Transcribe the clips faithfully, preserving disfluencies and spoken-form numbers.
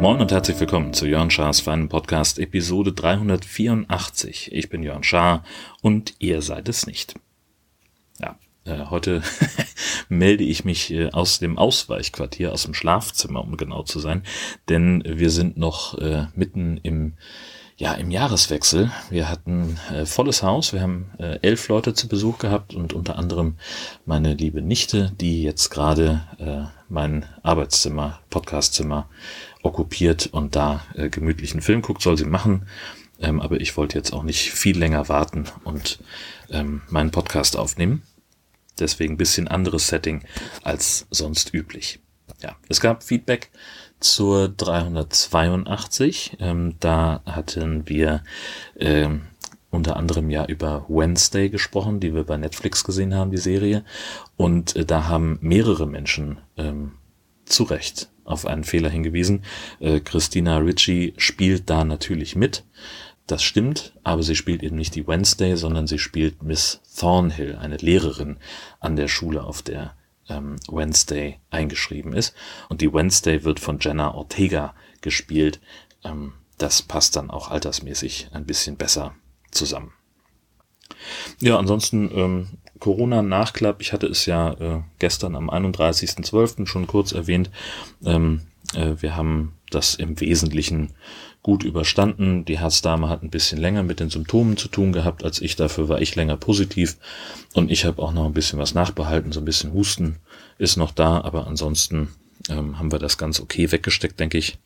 Moin und herzlich willkommen zu Jörn Schaars feinen Podcast Episode dreihundertvierundachtzig. Ich bin Jörn Schaar und ihr seid es nicht. Ja, äh, heute melde ich mich äh, aus dem Ausweichquartier, aus dem Schlafzimmer, um genau zu sein, denn wir sind noch äh, mitten im, ja, im Jahreswechsel. Wir hatten äh, volles Haus, wir haben äh, elf Leute zu Besuch gehabt und unter anderem meine liebe Nichte, die jetzt gerade äh, mein Arbeitszimmer, Podcastzimmer okkupiert und da äh, gemütlichen Film guckt, soll sie machen. Ähm, aber ich wollte jetzt auch nicht viel länger warten und ähm, meinen Podcast aufnehmen. Deswegen ein bisschen anderes Setting als sonst üblich. Ja, es gab Feedback zur dreihundertzweiundachtzig. Ähm, da hatten wir ähm, unter anderem ja über Wednesday gesprochen, die wir bei Netflix gesehen haben, die Serie. Und äh, da haben mehrere Menschen ähm, zu Recht auf einen Fehler hingewiesen. Äh, Christina Ricci spielt da natürlich mit. Das stimmt, aber sie spielt eben nicht die Wednesday, sondern sie spielt Miss Thornhill, eine Lehrerin an der Schule, auf der ähm, Wednesday eingeschrieben ist. Und die Wednesday wird von Jenna Ortega gespielt. Ähm, das passt dann auch altersmäßig ein bisschen besser zusammen. Ja, ansonsten ähm, Corona-Nachklapp. Ich hatte es ja äh, gestern am einunddreißigsten zwölften schon kurz erwähnt. Ähm, äh, wir haben das im Wesentlichen gut überstanden. Die Herzdame hat ein bisschen länger mit den Symptomen zu tun gehabt als ich. Dafür war ich länger positiv. Und ich habe auch noch ein bisschen was nachbehalten. So ein bisschen Husten ist noch da. Aber ansonsten ähm, haben wir das ganz okay weggesteckt, denke ich.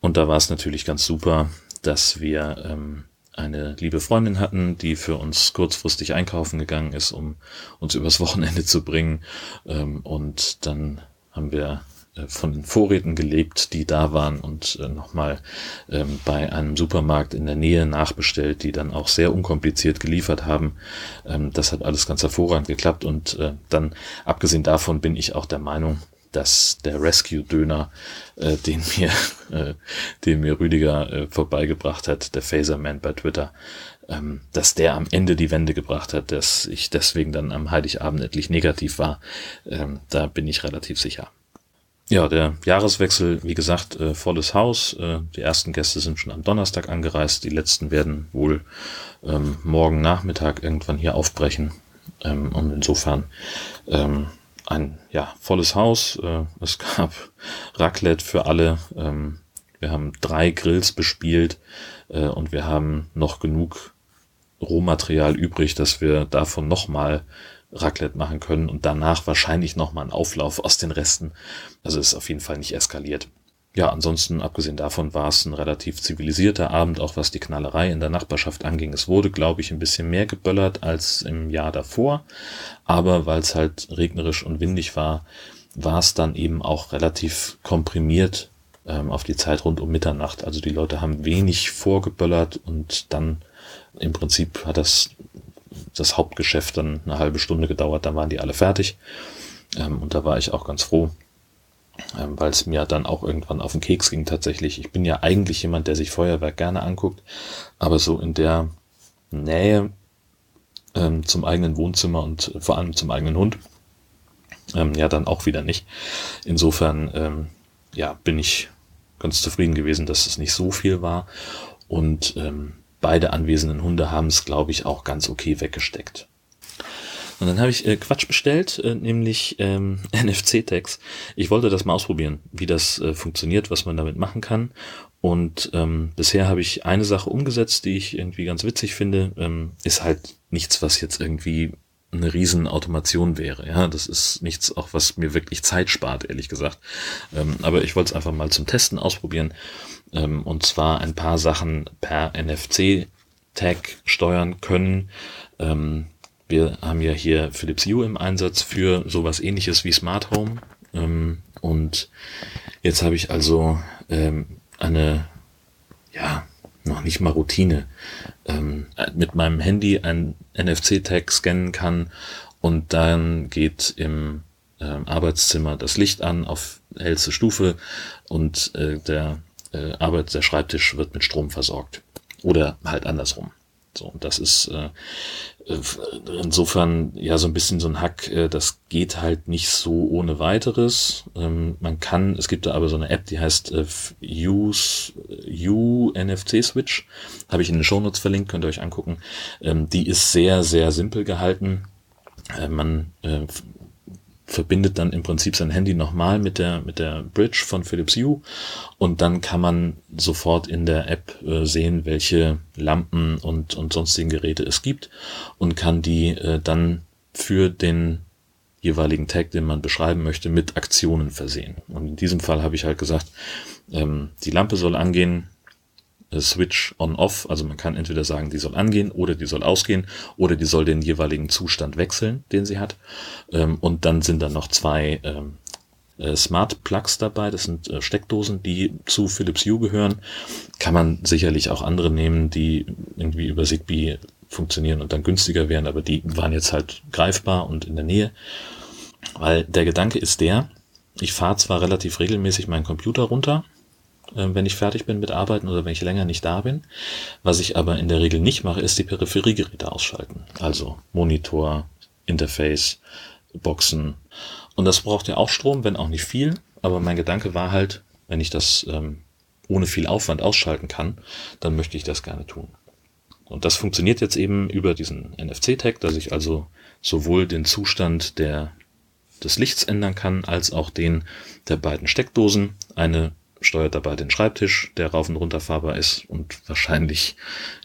Und da war es natürlich ganz super, dass wir Ähm, eine liebe Freundin hatten, die für uns kurzfristig einkaufen gegangen ist, um uns übers Wochenende zu bringen. Und dann haben wir von den Vorräten gelebt, die da waren, und nochmal bei einem Supermarkt in der Nähe nachbestellt, die dann auch sehr unkompliziert geliefert haben. Das hat alles ganz hervorragend geklappt. Und dann, abgesehen davon, bin ich auch der Meinung, dass der Rescue-Döner, äh, den mir äh, den mir Rüdiger äh, vorbeigebracht hat, der Phaserman bei Twitter, ähm, dass der am Ende die Wende gebracht hat, dass ich deswegen dann am Heiligabend endlich negativ war. Ähm, da bin ich relativ sicher. Ja, der Jahreswechsel, wie gesagt, äh, volles Haus. Äh, die ersten Gäste sind schon am Donnerstag angereist. Die letzten werden wohl ähm, morgen Nachmittag irgendwann hier aufbrechen. Ähm, und insofern Ähm, ein ja volles Haus, es gab Raclette für alle, wir haben drei Grills bespielt und wir haben noch genug Rohmaterial übrig, dass wir davon nochmal Raclette machen können und danach wahrscheinlich nochmal einen Auflauf aus den Resten. Also es ist auf jeden Fall nicht eskaliert. Ja, ansonsten, abgesehen davon, war es ein relativ zivilisierter Abend, auch was die Knallerei in der Nachbarschaft anging. Es wurde, glaube ich, ein bisschen mehr geböllert als im Jahr davor, aber weil es halt regnerisch und windig war, war es dann eben auch relativ komprimiert ähm, auf die Zeit rund um Mitternacht. Also die Leute haben wenig vorgeböllert und dann im Prinzip hat das, das Hauptgeschäft dann eine halbe Stunde gedauert, dann waren die alle fertig ähm, und da war ich auch ganz froh, weil es mir dann auch irgendwann auf den Keks ging tatsächlich. Ich bin ja eigentlich jemand, der sich Feuerwerk gerne anguckt, aber so in der Nähe ähm, zum eigenen Wohnzimmer und vor allem zum eigenen Hund, ähm, ja dann auch wieder nicht. Insofern ähm, ja, bin ich ganz zufrieden gewesen, dass es nicht so viel war und ähm, beide anwesenden Hunde haben es, glaube ich, auch ganz okay weggesteckt. Und dann habe ich äh, Quatsch bestellt, äh, nämlich ähm, N F C-Tags. Ich wollte das mal ausprobieren, wie das äh, funktioniert, was man damit machen kann. Und ähm, bisher habe ich eine Sache umgesetzt, die ich irgendwie ganz witzig finde. Ähm, ist halt nichts, was jetzt irgendwie eine riesen Automation wäre. Ja, das ist nichts, auch was mir wirklich Zeit spart, ehrlich gesagt. Ähm, aber ich wollte es einfach mal zum Testen ausprobieren. Ähm, und zwar ein paar Sachen per N F C-Tag steuern können. Ähm, Wir haben ja hier Philips Hue im Einsatz für sowas Ähnliches wie Smart Home. Und jetzt habe ich also eine, ja, noch nicht mal Routine, mit meinem Handy einen N F C-Tag scannen kann und dann geht im Arbeitszimmer das Licht an auf hellste Stufe und der Arbeits-, der Schreibtisch wird mit Strom versorgt. Oder halt andersrum. So, und das ist äh, insofern ja so ein bisschen so ein Hack, äh, das geht halt nicht so ohne weiteres. Ähm, man kann, es gibt da aber so eine App, die heißt äh, Use, U N F C Switch, habe ich in den Shownotes verlinkt, könnt ihr euch angucken. Ähm, die ist sehr, sehr simpel gehalten. Äh, man äh, verbindet dann im Prinzip sein Handy nochmal mit der mit der Bridge von Philips Hue und dann kann man sofort in der App äh, sehen, welche Lampen und und sonstigen Geräte es gibt und kann die äh, dann für den jeweiligen Tag, den man beschreiben möchte, mit Aktionen versehen. Und in diesem Fall habe ich halt gesagt, ähm, die Lampe soll angehen, Switch on-off, also man kann entweder sagen, die soll angehen oder die soll ausgehen oder die soll den jeweiligen Zustand wechseln, den sie hat. Und dann sind da noch zwei Smart Plugs dabei, das sind Steckdosen, die zu Philips Hue gehören. Kann man sicherlich auch andere nehmen, die irgendwie über Zigbee funktionieren und dann günstiger wären, aber die waren jetzt halt greifbar und in der Nähe. Weil der Gedanke ist der, ich fahre zwar relativ regelmäßig meinen Computer runter, wenn ich fertig bin mit Arbeiten oder wenn ich länger nicht da bin. Was ich aber in der Regel nicht mache, ist die Peripheriegeräte ausschalten. Also Monitor, Interface, Boxen. Und das braucht ja auch Strom, wenn auch nicht viel. Aber mein Gedanke war halt, wenn ich das ähm, ohne viel Aufwand ausschalten kann, dann möchte ich das gerne tun. Und das funktioniert jetzt eben über diesen N F C-Tag, dass ich also sowohl den Zustand der, des Lichts ändern kann, als auch den der beiden Steckdosen. Eine steuert dabei den Schreibtisch, der rauf und runter fahrbar ist, und wahrscheinlich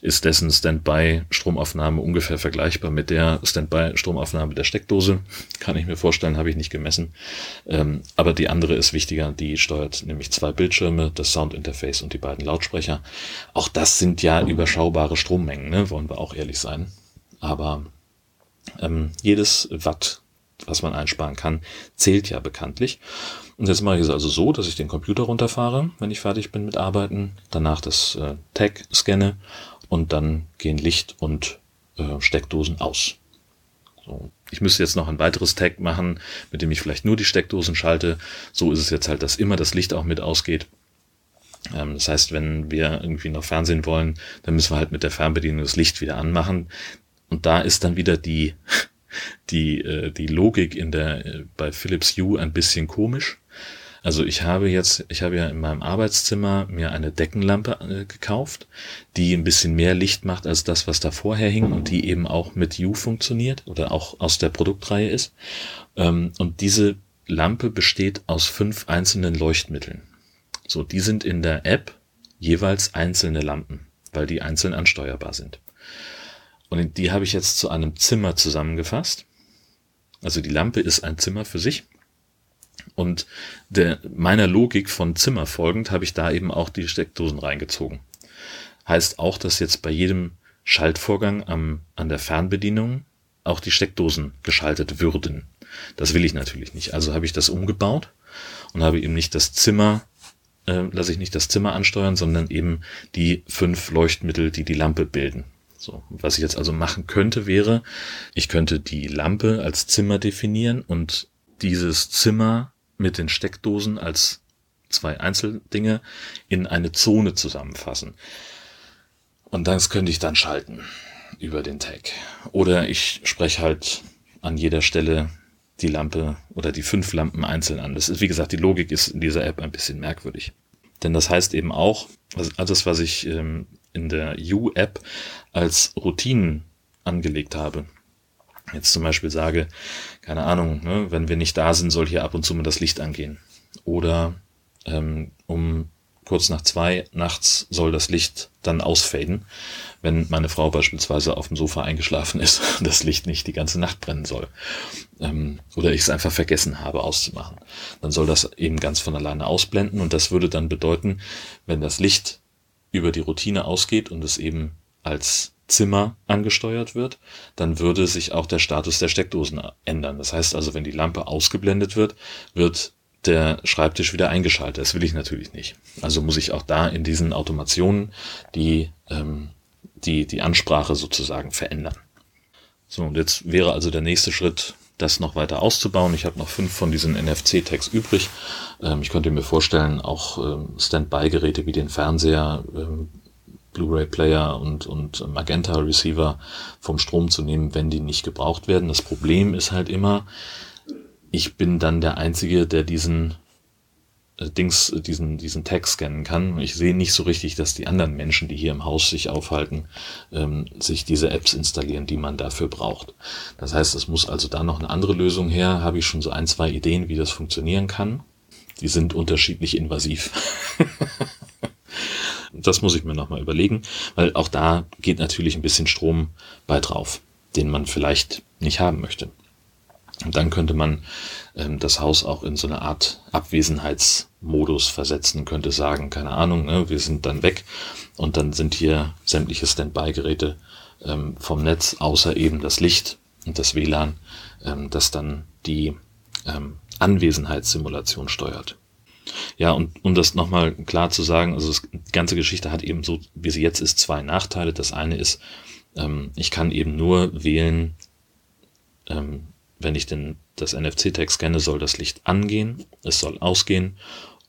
ist dessen Standby-Stromaufnahme ungefähr vergleichbar mit der Standby-Stromaufnahme der Steckdose. Kann ich mir vorstellen, habe ich nicht gemessen. Ähm, aber die andere ist wichtiger, die steuert nämlich zwei Bildschirme, das Soundinterface und die beiden Lautsprecher. Auch das sind ja überschaubare Strommengen, ne? Wollen wir auch ehrlich sein. Aber ähm, jedes Watt, was man einsparen kann, zählt ja bekanntlich. Und jetzt mache ich es also so, dass ich den Computer runterfahre, wenn ich fertig bin mit Arbeiten, danach das äh, Tag scanne und dann gehen Licht und äh, Steckdosen aus. So. Ich müsste jetzt noch ein weiteres Tag machen, mit dem ich vielleicht nur die Steckdosen schalte. So ist es jetzt halt, dass immer das Licht auch mit ausgeht. Das heißt, wenn wir irgendwie noch Fernsehen wollen, dann müssen wir halt mit der Fernbedienung das Licht wieder anmachen. Und da ist dann wieder die... Die, äh, die Logik in der, äh, bei Philips Hue ein bisschen komisch. Also ich habe jetzt, ich habe ja in meinem Arbeitszimmer mir eine Deckenlampe äh, gekauft, die ein bisschen mehr Licht macht als das, was da vorher hing und die eben auch mit Hue funktioniert oder auch aus der Produktreihe ist. Ähm, und diese Lampe besteht aus fünf einzelnen Leuchtmitteln. So, die sind in der App jeweils einzelne Lampen, weil die einzeln ansteuerbar sind. Und die habe ich jetzt zu einem Zimmer zusammengefasst. Also die Lampe ist ein Zimmer für sich. Und der, meiner Logik von Zimmer folgend habe ich da eben auch die Steckdosen reingezogen. Heißt auch, dass jetzt bei jedem Schaltvorgang am, an der Fernbedienung auch die Steckdosen geschaltet würden. Das will ich natürlich nicht. Also habe ich das umgebaut und habe eben nicht das Zimmer, äh, lasse ich nicht das Zimmer ansteuern, sondern eben die fünf Leuchtmittel, die die Lampe bilden. So, was ich jetzt also machen könnte, wäre, ich könnte die Lampe als Zimmer definieren und dieses Zimmer mit den Steckdosen als zwei Einzeldinge in eine Zone zusammenfassen. Und das könnte ich dann schalten über den Tag. Oder ich spreche halt an jeder Stelle die Lampe oder die fünf Lampen einzeln an. Das ist, wie gesagt, die Logik ist in dieser App ein bisschen merkwürdig. Denn das heißt eben auch, alles, was ich ähm, in der Hue-App als Routinen angelegt habe. Jetzt zum Beispiel sage, keine Ahnung, ne, wenn wir nicht da sind, soll hier ab und zu mal das Licht angehen. Oder ähm, um kurz nach zwei nachts soll das Licht dann ausfaden, wenn meine Frau beispielsweise auf dem Sofa eingeschlafen ist und das Licht nicht die ganze Nacht brennen soll. Ähm, oder ich es einfach vergessen habe auszumachen. Dann soll das eben ganz von alleine ausblenden und das würde dann bedeuten, wenn das Licht über die Routine ausgeht und es eben als Zimmer angesteuert wird, dann würde sich auch der Status der Steckdosen ändern. Das heißt also, wenn die Lampe ausgeblendet wird, wird der Schreibtisch wieder eingeschaltet. Das will ich natürlich nicht. Also muss ich auch da in diesen Automationen die, ähm, die, die Ansprache sozusagen verändern. So, und jetzt wäre also der nächste Schritt, das noch weiter auszubauen. Ich habe noch fünf von diesen N F C-Tags übrig. Ähm, ich könnte mir vorstellen, auch ähm, Standby-Geräte wie den Fernseher ähm, Blu-ray-Player und, und Magenta-Receiver vom Strom zu nehmen, wenn die nicht gebraucht werden. Das Problem ist halt immer, ich bin dann der Einzige, der diesen äh, Dings, diesen, diesen Tag scannen kann. Ich sehe nicht so richtig, dass die anderen Menschen, die hier im Haus sich aufhalten, ähm, sich diese Apps installieren, die man dafür braucht. Das heißt, es muss also da noch eine andere Lösung her. Habe ich schon so ein, zwei Ideen, wie das funktionieren kann. Die sind unterschiedlich invasiv. Das muss ich mir nochmal überlegen, weil auch da geht natürlich ein bisschen Strom bei drauf, den man vielleicht nicht haben möchte. Und dann könnte man ähm, das Haus auch in so eine Art Abwesenheitsmodus versetzen, könnte sagen, keine Ahnung, ne, wir sind dann weg und dann sind hier sämtliche Standby-Geräte ähm, vom Netz, außer eben das Licht und das W L A N, ähm, das dann die ähm, Anwesenheitssimulation steuert. Ja, und um das nochmal klar zu sagen, also die ganze Geschichte hat eben so, wie sie jetzt ist, zwei Nachteile. Das eine ist, ähm, ich kann eben nur wählen, ähm, wenn ich den, das N F C-Tag scanne, soll das Licht angehen, es soll ausgehen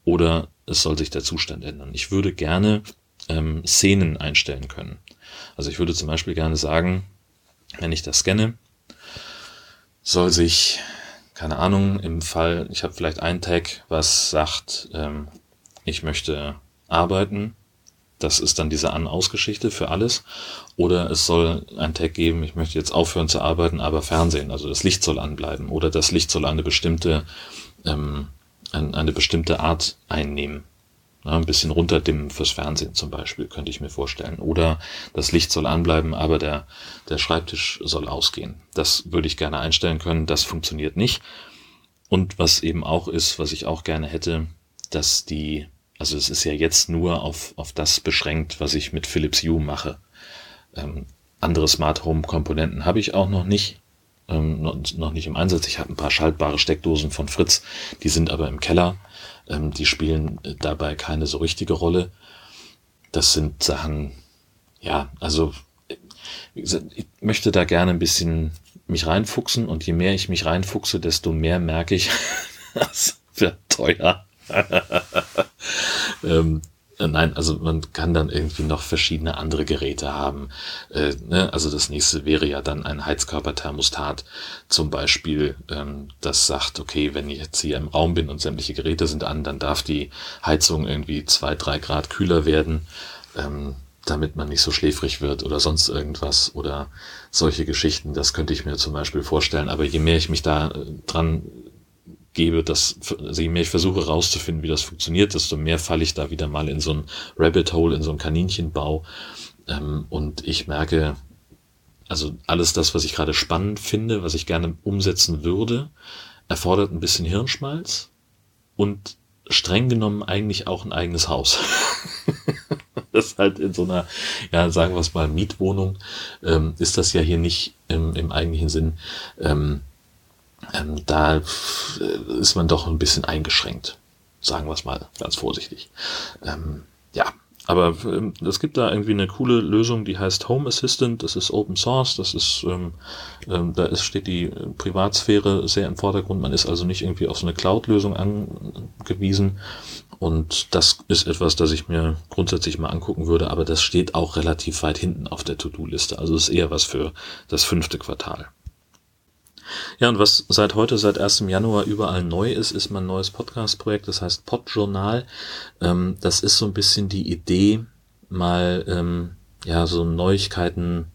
oder es soll sich der Zustand ändern. Ich würde gerne ähm, Szenen einstellen können. Also ich würde zum Beispiel gerne sagen, wenn ich das scanne, soll sich... Keine Ahnung, im Fall, ich habe vielleicht einen Tag, was sagt, ähm, ich möchte arbeiten. Das ist dann diese An-Aus-Geschichte für alles. Oder es soll ein Tag geben, ich möchte jetzt aufhören zu arbeiten, aber Fernsehen. Also das Licht soll anbleiben. Oder das Licht soll eine bestimmte ähm, eine bestimmte Art einnehmen. Ja, ein bisschen runterdimmen fürs Fernsehen zum Beispiel, könnte ich mir vorstellen. Oder das Licht soll anbleiben, aber der, der Schreibtisch soll ausgehen. Das würde ich gerne einstellen können, das funktioniert nicht. Und was eben auch ist, was ich auch gerne hätte, dass die, also es ist ja jetzt nur auf, auf das beschränkt, was ich mit Philips Hue mache. Ähm, andere Smart Home Komponenten habe ich auch noch nicht, ähm, noch nicht im Einsatz. Ich habe ein paar schaltbare Steckdosen von Fritz, die sind aber im Keller. Die spielen dabei keine so richtige Rolle. Das sind Sachen, ja, also wie gesagt, ich möchte da gerne ein bisschen mich reinfuchsen und je mehr ich mich reinfuchse, desto mehr merke ich, das wird teuer. ähm, nein, also man kann dann irgendwie noch verschiedene andere Geräte haben. Äh, ne? Also das nächste wäre ja dann ein Heizkörperthermostat zum Beispiel, ähm, das sagt, okay, wenn ich jetzt hier im Raum bin und sämtliche Geräte sind an, dann darf die Heizung irgendwie zwei, drei Grad kühler werden, ähm, damit man nicht so schläfrig wird oder sonst irgendwas oder solche Geschichten. Das könnte ich mir zum Beispiel vorstellen. Aber je mehr ich mich da äh, dran gebe, dass, also je mehr ich versuche rauszufinden, wie das funktioniert, desto mehr falle ich da wieder mal in so ein Rabbit Hole, in so ein Kaninchenbau. Ähm, und ich merke, also alles das, was ich gerade spannend finde, was ich gerne umsetzen würde, erfordert ein bisschen Hirnschmalz und streng genommen eigentlich auch ein eigenes Haus. Das ist halt in so einer, ja, sagen wir es mal, Mietwohnung, ähm, ist das ja hier nicht im, im eigentlichen Sinn, ähm, Ähm, da ist man doch ein bisschen eingeschränkt, sagen wir es mal ganz vorsichtig. Ähm, ja, aber ähm, es gibt da irgendwie eine coole Lösung, die heißt Home Assistant, das ist Open Source, das ist, ähm, ähm, da ist, steht die Privatsphäre sehr im Vordergrund, man ist also nicht irgendwie auf so eine Cloud-Lösung angewiesen und das ist etwas, das ich mir grundsätzlich mal angucken würde, aber das steht auch relativ weit hinten auf der To-Do-Liste, also ist eher was für das fünfte Quartal. Ja, und was seit heute, seit ersten Januar überall neu ist, ist mein neues Podcast-Projekt, das heißt Podjournal. Ähm, das ist so ein bisschen die Idee, mal ähm, ja so Neuigkeiten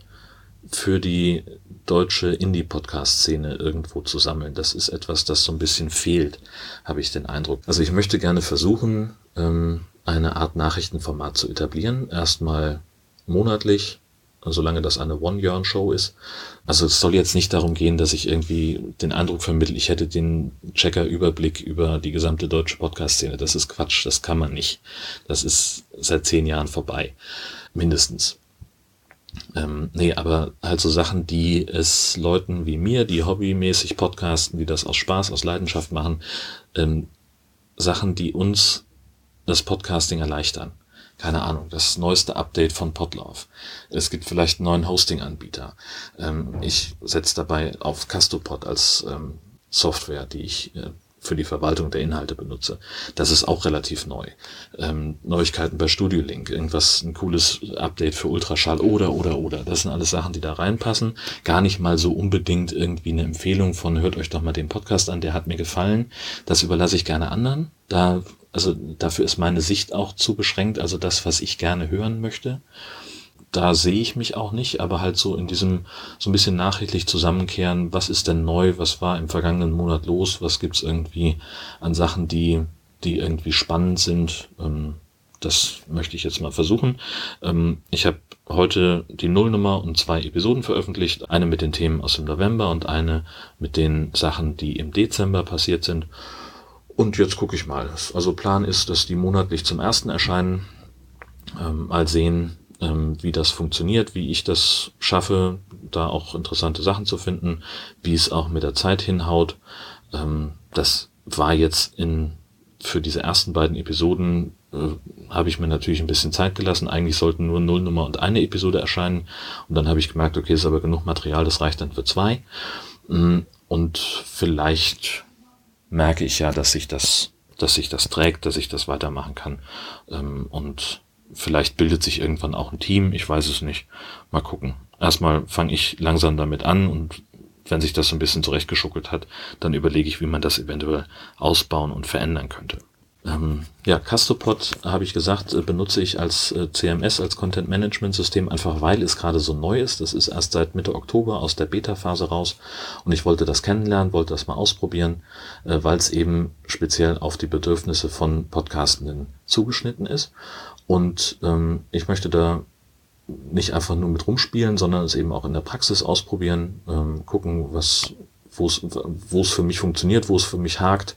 für die deutsche Indie-Podcast-Szene irgendwo zu sammeln. Das ist etwas, das so ein bisschen fehlt, habe ich den Eindruck. Also ich möchte gerne versuchen, ähm, eine Art Nachrichtenformat zu etablieren. Erstmal monatlich. Solange das eine One-Year-Show ist. Also es soll jetzt nicht darum gehen, dass ich irgendwie den Eindruck vermittle, ich hätte den Checker-Überblick über die gesamte deutsche Podcast-Szene. Das ist Quatsch, das kann man nicht. Das ist seit zehn Jahren vorbei, mindestens. Ähm, nee, aber halt so Sachen, die es Leuten wie mir, die hobbymäßig podcasten, die das aus Spaß, aus Leidenschaft machen, ähm, Sachen, die uns das Podcasting erleichtern. Keine Ahnung, das neueste Update von Podlove. Es gibt vielleicht einen neuen Hosting-Anbieter. Ähm, ich setze dabei auf Castopod als ähm, Software, die ich äh, für die Verwaltung der Inhalte benutze. Das ist auch relativ neu. Ähm, Neuigkeiten bei StudioLink, irgendwas, ein cooles Update für Ultraschall oder, oder, oder. Das sind alles Sachen, die da reinpassen. Gar nicht mal so unbedingt irgendwie eine Empfehlung von, hört euch doch mal den Podcast an, der hat mir gefallen. Das überlasse ich gerne anderen. Da, also dafür ist meine Sicht auch zu beschränkt, also das, was ich gerne hören möchte. Da sehe ich mich auch nicht, aber halt so in diesem, so ein bisschen nachrichtlich zusammenkehren, was ist denn neu, was war im vergangenen Monat los, was gibt's irgendwie an Sachen, die, die irgendwie spannend sind, ähm, das möchte ich jetzt mal versuchen. Ähm, ich habe heute die Nullnummer und zwei Episoden veröffentlicht, eine mit den Themen aus dem November und eine mit den Sachen, die im Dezember passiert sind. Und jetzt gucke ich mal. Also Plan ist, dass die monatlich zum ersten erscheinen, ähm, mal sehen, wie das funktioniert, wie ich das schaffe, da auch interessante Sachen zu finden, wie es auch mit der Zeit hinhaut. Das war jetzt in für diese ersten beiden Episoden, habe ich mir natürlich ein bisschen Zeit gelassen. Eigentlich sollten nur Nullnummer und eine Episode erscheinen. Und dann habe ich gemerkt, okay, ist aber genug Material, das reicht dann für zwei. Und vielleicht merke ich ja, dass sich das, dass sich das trägt, dass ich das weitermachen kann. Und vielleicht bildet sich irgendwann auch ein Team, ich weiß es nicht. Mal gucken. Erstmal fange ich langsam damit an und wenn sich das so ein bisschen zurechtgeschuckelt hat, dann überlege ich, wie man das eventuell ausbauen und verändern könnte. Ähm, ja, Castopod, habe ich gesagt, benutze ich als C M S, als Content-Management-System, einfach weil es gerade so neu ist. Das ist erst seit Mitte Oktober aus der Beta-Phase raus und ich wollte das kennenlernen, wollte das mal ausprobieren, äh, weil es eben speziell auf die Bedürfnisse von Podcastenden zugeschnitten ist. Und ähm, ich möchte da nicht einfach nur mit rumspielen, sondern es eben auch in der Praxis ausprobieren, ähm, gucken, was wo es wo es für mich funktioniert, wo es für mich hakt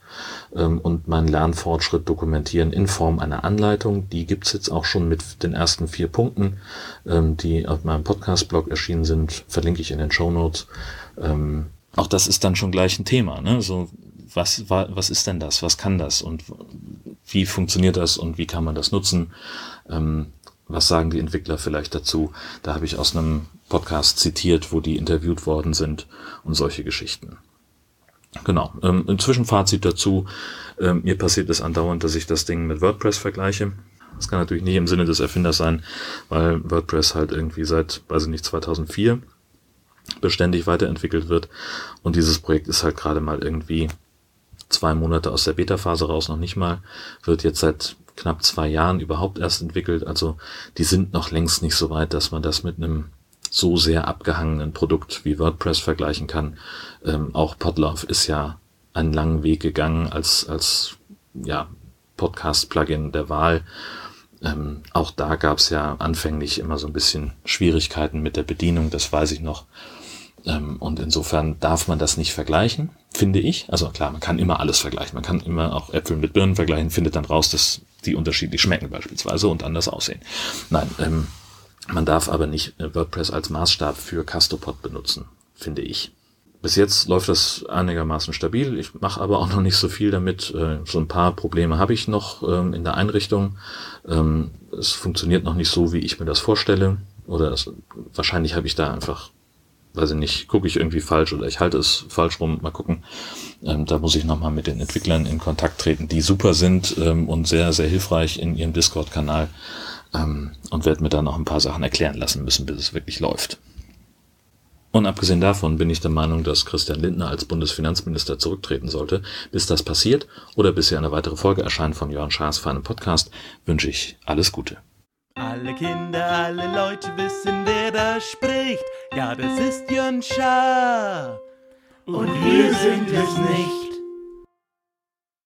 ähm, und meinen Lernfortschritt dokumentieren in Form einer Anleitung. Die gibt's jetzt auch schon mit den ersten vier Punkten, ähm, die auf meinem Podcast-Blog erschienen sind, verlinke ich in den Shownotes. Ähm, auch das ist dann schon gleich ein Thema, ne? So, was was ist denn das? Was kann das? Und wie funktioniert das und wie kann man das nutzen? Ähm, was sagen die Entwickler vielleicht dazu? Da habe ich aus einem Podcast zitiert, wo die interviewt worden sind und solche Geschichten. Genau. Ähm, ein Zwischenfazit dazu. Ähm, mir passiert es andauernd, dass ich das Ding mit WordPress vergleiche. Das kann natürlich nicht im Sinne des Erfinders sein, weil WordPress halt irgendwie seit, weiß ich nicht, zweitausendvier beständig weiterentwickelt wird. Und dieses Projekt ist halt gerade mal irgendwie zwei Monate aus der Beta-Phase raus, noch nicht mal, wird jetzt seit knapp zwei Jahren überhaupt erst entwickelt. Also die sind noch längst nicht so weit, dass man das mit einem so sehr abgehangenen Produkt wie WordPress vergleichen kann. Ähm, auch Podlove ist ja einen langen Weg gegangen als als ja Podcast-Plugin der Wahl. Ähm, auch da gab es ja anfänglich immer so ein bisschen Schwierigkeiten mit der Bedienung, das weiß ich noch. Und insofern darf man das nicht vergleichen, finde ich. Also klar, man kann immer alles vergleichen. Man kann immer auch Äpfel mit Birnen vergleichen, findet dann raus, dass die unterschiedlich schmecken beispielsweise und anders aussehen. Nein, ähm, man darf aber nicht WordPress als Maßstab für Castopod benutzen, finde ich. Bis jetzt läuft das einigermaßen stabil. Ich mache aber auch noch nicht so viel damit. So ein paar Probleme habe ich noch in der Einrichtung. Es funktioniert noch nicht so, wie ich mir das vorstelle. Oder es, wahrscheinlich habe ich da einfach... weiß ich nicht, gucke ich irgendwie falsch oder ich halte es falsch rum, mal gucken. Ähm, da muss ich nochmal mit den Entwicklern in Kontakt treten, die super sind ähm, und sehr, sehr hilfreich in ihrem Discord-Kanal ähm, und werde mir da noch ein paar Sachen erklären lassen müssen, bis es wirklich läuft. Und abgesehen davon bin ich der Meinung, dass Christian Lindner als Bundesfinanzminister zurücktreten sollte. Bis das passiert oder bis hier eine weitere Folge erscheint von Jörn Schaars feinem Podcast, wünsche ich alles Gute. Alle Kinder, alle Leute wissen, wer da spricht. Ja, das ist Jörn Schaar. Und wir sind es nicht.